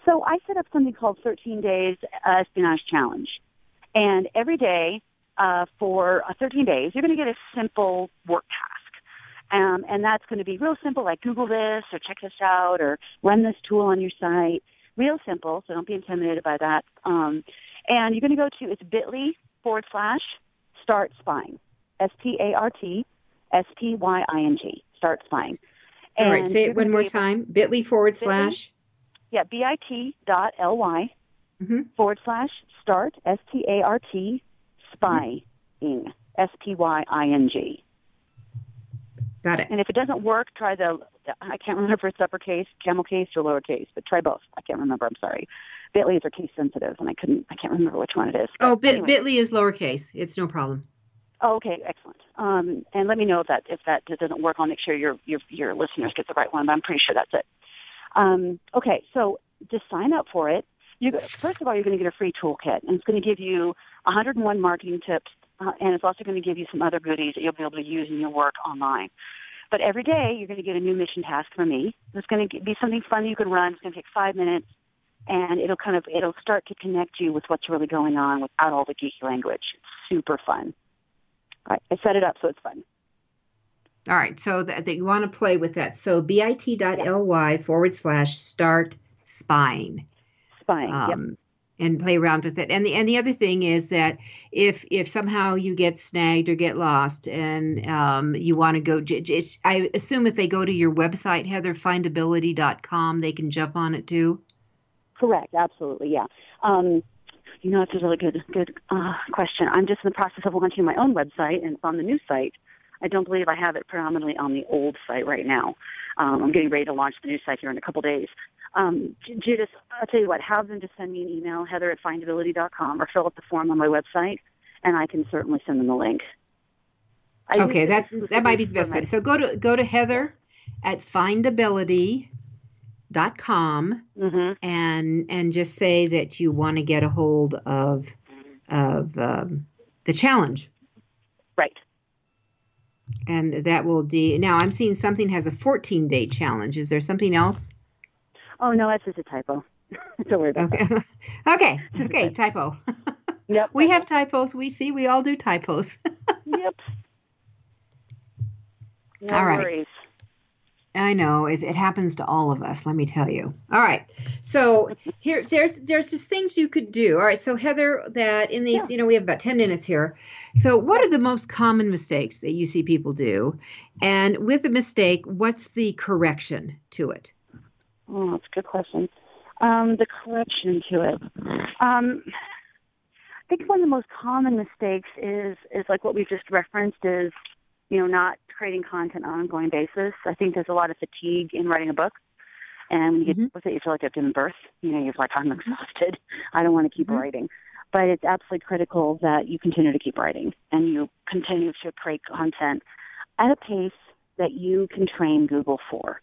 So I set up something called 13 Days Espionage Challenge. And every day for 13 days, you're going to get a simple work task. And that's going to be real simple, like Google this or check this out or run this tool on your site. Real simple, so don't be intimidated by that. And you're going to go to, it's bit.ly/startspying, StartSpying, startspying. And all right, say it one more time, bit.ly/ Yeah, bit.ly / START, spying, SPYING. Got it. And if it doesn't work, try the, I can't remember if it's uppercase, camel case, or lowercase, but try both. I can't remember. I'm sorry. Bitly are case sensitive, and I can't remember which one it is. Oh, Bitly is lowercase. It's no problem. Oh, okay, excellent. And let me know if that doesn't work. I'll make sure your listeners get the right one, but I'm pretty sure that's it. Okay, so just sign up for it. First of all, you're going to get a free toolkit, and it's going to give you 101 marketing tips. And it's also going to give you some other goodies that you'll be able to use in your work online. But every day, you're going to get a new mission task from me. It's going to be something fun you can run. It's going to take 5 minutes, and it'll start to connect you with what's really going on without all the geeky language. It's super fun. All right, I set it up so it's fun. All right, so that you want to play with that. So bit.ly / start spying. Spying, yep. And play around with it. And the other thing is that if somehow you get snagged or get lost, and you want to go, I assume if they go to your website, Heather, findability.com, they can jump on it too. Correct. Absolutely. Yeah. It's a really good question. I'm just in the process of launching my own website, and it's on the new site. I don't believe I have it predominantly on the old site right now. I'm getting ready to launch the new site here in a couple days. Judith, I'll tell you what, have them just send me an email, heather@findability.com, or fill up the form on my website, and I can certainly send them the link. Okay, that might be the best way. So go to heather@findability.com and just say that you want to get a hold of the challenge. Right. And that will now I'm seeing something has a 14-day challenge. Is there something else? Oh, no, that's just a typo. Don't worry about that. Okay, typo. Yep. We have typos. We all do typos. Yep. No all right. Worries. I know. It happens to all of us, let me tell you. All right. So here, there's just things you could do. All right. So, Heather, that in these, we have about 10 minutes here. So what are the most common mistakes that you see people do? And with the mistake, what's the correction to it? Oh, that's a good question. The correction to it. I think one of the most common mistakes is like what we've just referenced is, not creating content on an ongoing basis. I think there's a lot of fatigue in writing a book. And when you get with it, you feel like you have given birth. You know, you're like, I'm exhausted. I don't want to keep writing. But it's absolutely critical that you continue to keep writing and you continue to create content at a pace that you can train Google for.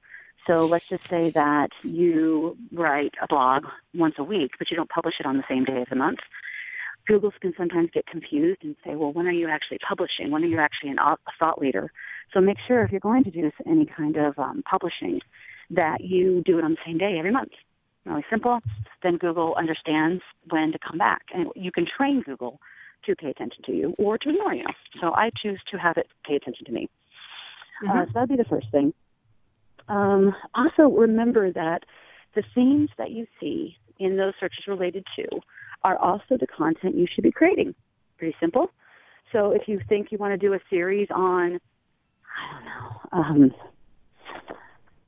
So let's just say that you write a blog once a week, but you don't publish it on the same day of the month. Google can sometimes get confused and say, well, when are you actually publishing? When are you actually a thought leader? So make sure if you're going to do any kind of publishing that you do it on the same day every month. Really simple. Then Google understands when to come back. And you can train Google to pay attention to you or to ignore you. So I choose to have it pay attention to me. So that would be the first thing. Also remember that the themes that you see in those searches related to are also the content you should be creating. Pretty simple. So if you think you want to do a series on, I don't know,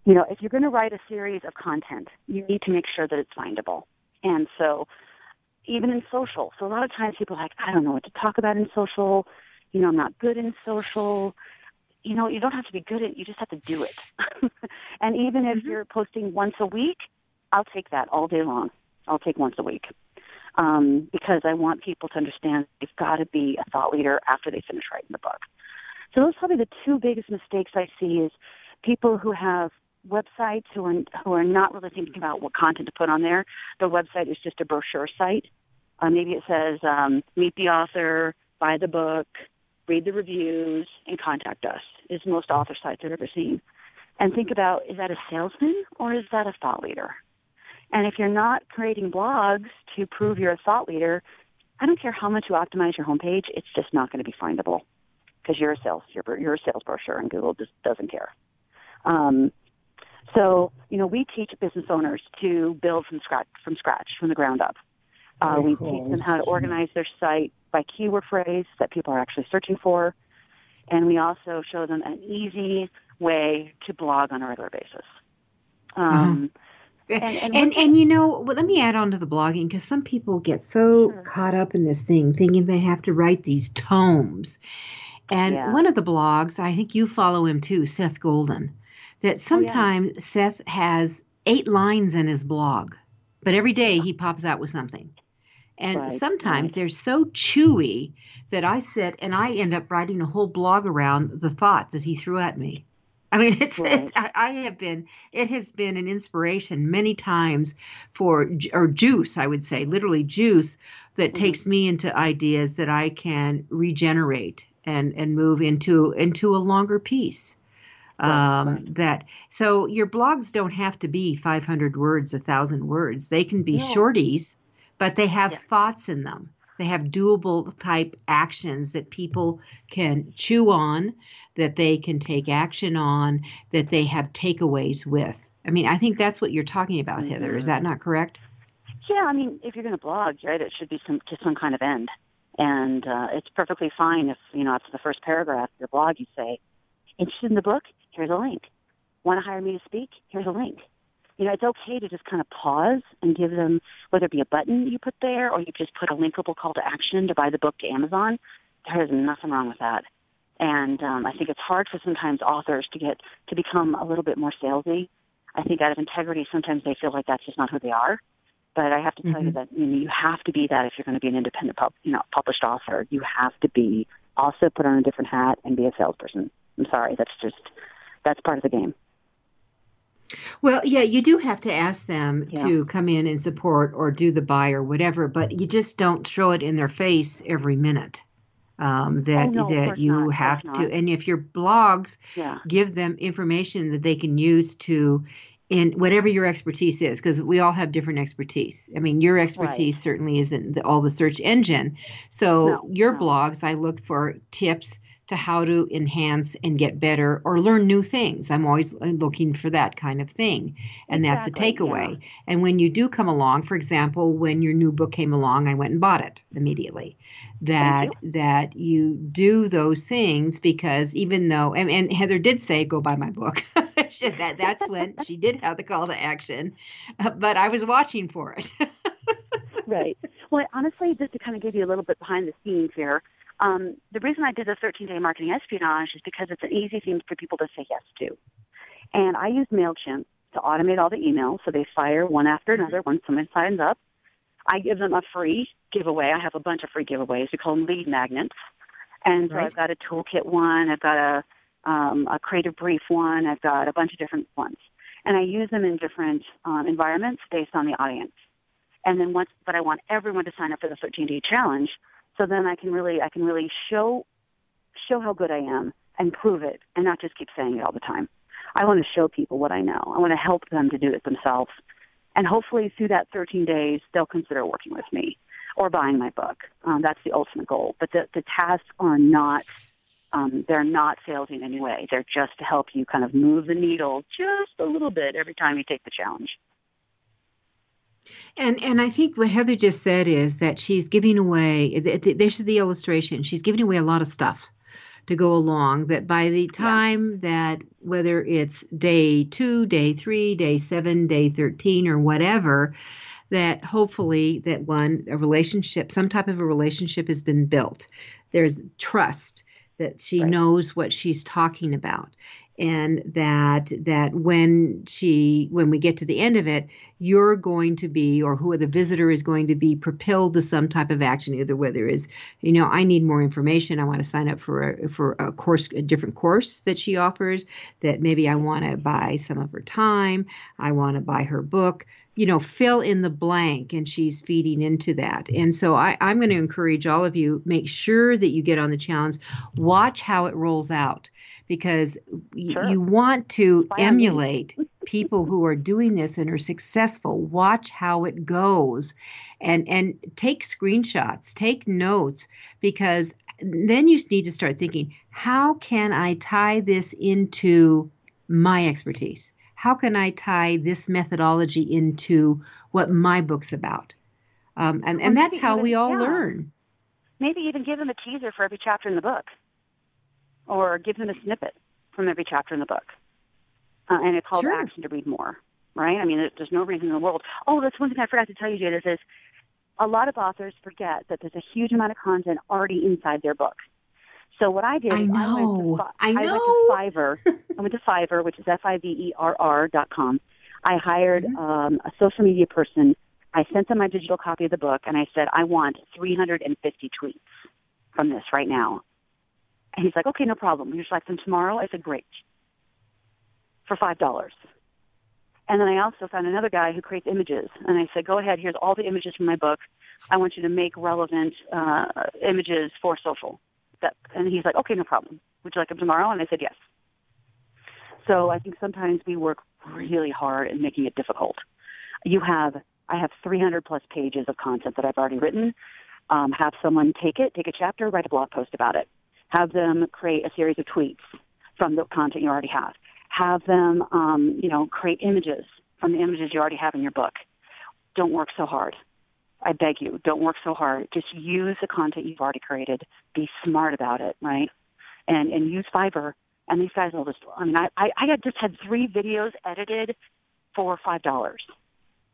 you know, if you're going to write a series of content, you need to make sure that it's findable. And so even in social, so a lot of times people are like, I don't know what to talk about in social. You know, I'm not good in social. You know, you don't have to be good at it. You just have to do it. And even if you're posting once a week, I'll take that all day long. I'll take once a week because I want people to understand they've got to be a thought leader after they finish writing the book. So those are probably the two biggest mistakes I see is people who have websites who are not really thinking about what content to put on there. Their website is just a brochure site. Maybe it says, meet the author, buy the book, read the reviews, and contact us, is most author sites I've ever seen. And think about, is that a salesman or is that a thought leader? And if you're not creating blogs to prove you're a thought leader, I don't care how much you optimize your homepage, it's just not going to be findable because you're a sales brochure and Google just doesn't care. So, you know, we teach business owners to build from scratch, from the ground up. We teach them how to organize their site by keyword phrase that people are actually searching for. And we also show them an easy way to blog on a regular basis. And you know, well, let me add on to the blogging because some people get so caught up in this thing, thinking they have to write these tomes. And one of the blogs, I think you follow him too, Seth Golden, that sometimes Seth has 8 lines in his blog, but every day he pops out with something. And sometimes they're so chewy that I sit and I end up writing a whole blog around the thought that he threw at me. I mean, it has been an inspiration many times or juice, I would say, literally juice that takes me into ideas that I can regenerate and move into a longer piece. So your blogs don't have to be 500 words, 1,000 words. They can be shorties, but they have thoughts in them. They have doable type actions that people can chew on, that they can take action on, that they have takeaways with. I mean, I think that's what you're talking about, Heather. Is that not correct? Yeah, I mean, if you're going to blog, right, it should be to some kind of end. And it's perfectly fine if, you know, after the first paragraph of your blog, you say, interested in the book? Here's a link. Want to hire me to speak? Here's a link. You know, it's okay to just kind of pause and give them, whether it be a button you put there or you just put a linkable call to action to buy the book to Amazon. There is nothing wrong with that. And I think it's hard for sometimes authors to become a little bit more salesy. I think out of integrity, sometimes they feel like that's just not who they are. But I have to tell you that, you know, you have to be that if you're going to be an independent, published author. You have to be also put on a different hat and be a salesperson. I'm sorry, that's part of the game. Well, yeah, you do have to ask them to come in and support or do the buy or whatever, but you just don't throw it in their face every minute. And if your blogs give them information that they can use to. In whatever your expertise is, because we all have different expertise. I mean, your expertise certainly isn't all the search engine. So blogs, I look for tips to how to enhance and get better or learn new things. I'm always looking for that kind of thing. And that's a takeaway. Yeah. And when you do come along, for example, when your new book came along, I went and bought it immediately. That you do those things because even though, and Heather did say, go buy my book. That's when she did have the call to action, but I was watching for it. Right. Well, honestly, just to kind of give you a little bit behind the scenes here, The reason I did the 13-day marketing espionage is because it's an easy thing for people to say yes to. And I use MailChimp to automate all the emails, so they fire one after another once someone signs up. I give them a free giveaway. I have a bunch of free giveaways. We call them lead magnets. And so I've got a toolkit one. I've got a creative brief one. I've got a bunch of different ones. And I use them in different environments based on the audience. And then once, but I want everyone to sign up for the 13-day challenge, so then I can really show how good I am and prove it, and not just keep saying it all the time. I want to show people what I know. I want to help them to do it themselves. And hopefully through that 13 days, they'll consider working with me or buying my book. That's the ultimate goal. But the tasks are not, they're not sales in any way. They're just to help you kind of move the needle just a little bit every time you take the challenge. And I think what Heather just said is that she's giving away, this is the illustration, she's giving away a lot of stuff to go along, that by the time that, whether it's day 2, day 3, day 7, day 13, or whatever, that hopefully that a relationship, some type of a relationship has been built. There's trust that she knows what she's talking about. And that when we get to the end of it, you're going to be, or who the visitor is going to be, propelled to some type of action, either whether it's, you know, I need more information, I want to sign up for a course, a different course that she offers, that maybe I want to buy some of her time, I want to buy her book, you know, fill in the blank, and she's feeding into that. And so I'm going to encourage all of you, make sure that you get on the challenge, watch how it rolls out. Because you want to emulate people who are doing this and are successful. Watch how it goes, and take screenshots, take notes, because then you need to start thinking, how can I tie this into my expertise? How can I tie this methodology into what my book's about? And that's how we all learn. Maybe even give them a teaser for every chapter in the book. Or give them a snippet from every chapter in the book. And a call to action to read more, right? I mean, there's no reason in the world. Oh, that's one thing I forgot to tell you, Judith, is a lot of authors forget that there's a huge amount of content already inside their book. So what I did is I went to Fiverr, which is Fiverr.com. I hired a social media person. I sent them my digital copy of the book, and I said, I want 350 tweets from this right now. And he's like, okay, no problem. He's like, from tomorrow? I said, great. For $5. And then I also found another guy who creates images. And I said, go ahead. Here's all the images from my book. I want you to make relevant images for social. And he's like, okay, no problem. Would you like them tomorrow? And I said, yes. So I think sometimes we work really hard at making it difficult. I have 300 plus pages of content that I've already written. Have someone take a chapter, write a blog post about it. Have them create a series of tweets from the content you already have. Have them, create images from the images you already have in your book. Don't work so hard. I beg you, don't work so hard. Just use the content you've already created. Be smart about it, right? And use Fiverr. And these guys will just, I just had 3 videos edited for $5.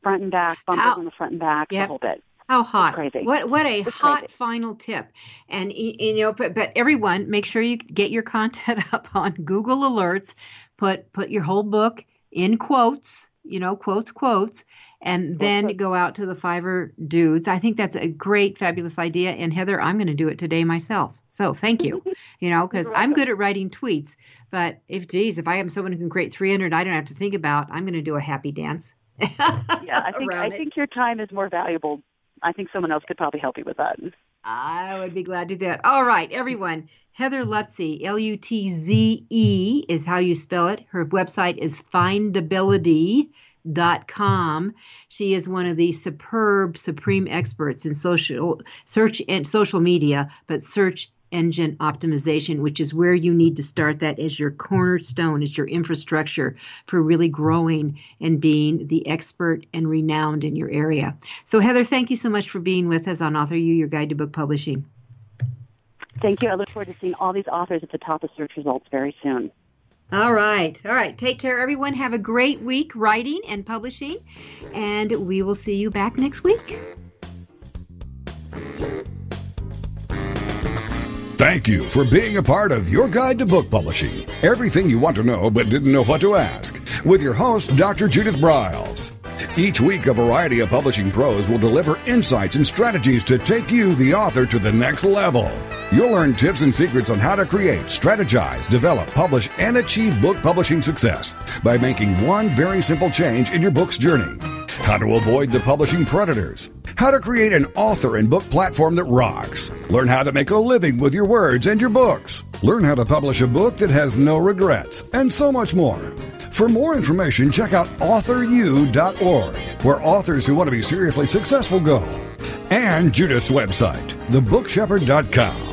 Front and back, bumpers on the front and back, the whole bit. How hot. Crazy. What a hot final tip. And, you know, but everyone, make sure you get your content up on Google Alerts, put your whole book in quotes, you know, quotes, and then go out to the Fiverr dudes. I think that's a great, fabulous idea. And Heather, I'm going to do it today myself. So thank you, you know, because I'm good at writing tweets. But if I am someone who can create 300, I don't have to think about, I'm going to do a happy dance. I think your time is more valuable. I think someone else could probably help you with that. I would be glad to do that. All right, everyone. Heather Lutze, Lutze is how you spell it. Her website is Findability.com. She is one of the supreme experts in social media, but search engine optimization, which is where you need to start that as your cornerstone, as your infrastructure for really growing and being the expert and renowned in your area. So Heather, thank you so much for being with us on AuthorU, your guide to book publishing. Thank you. I look forward to seeing all these authors at the top of search results very soon. All right. Take care, everyone. Have a great week writing and publishing, and we will see you back next week. Thank you for being a part of Your Guide to Book Publishing. Everything you want to know but didn't know what to ask. With your host, Dr. Judith Briles. Each week, a variety of publishing pros will deliver insights and strategies to take you, the author, to the next level. You'll learn tips and secrets on how to create, strategize, develop, publish, and achieve book publishing success by making one very simple change in your book's journey. How to avoid the publishing predators. How to create an author and book platform that rocks. Learn how to make a living with your words and your books. Learn how to publish a book that has no regrets, and so much more. For more information, check out AuthorU.org, where authors who want to be seriously successful go, and Judith's website, thebookshepard.com.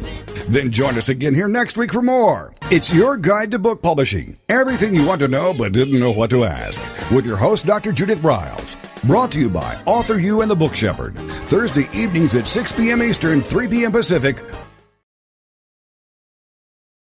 Then join us again here next week for more. It's Your Guide to Book Publishing. Everything you want to know but didn't know what to ask. With your host, Dr. Judith Briles. Brought to you by AuthorU and The Book Shepherd. Thursday evenings at 6 p.m. Eastern, 3 p.m. Pacific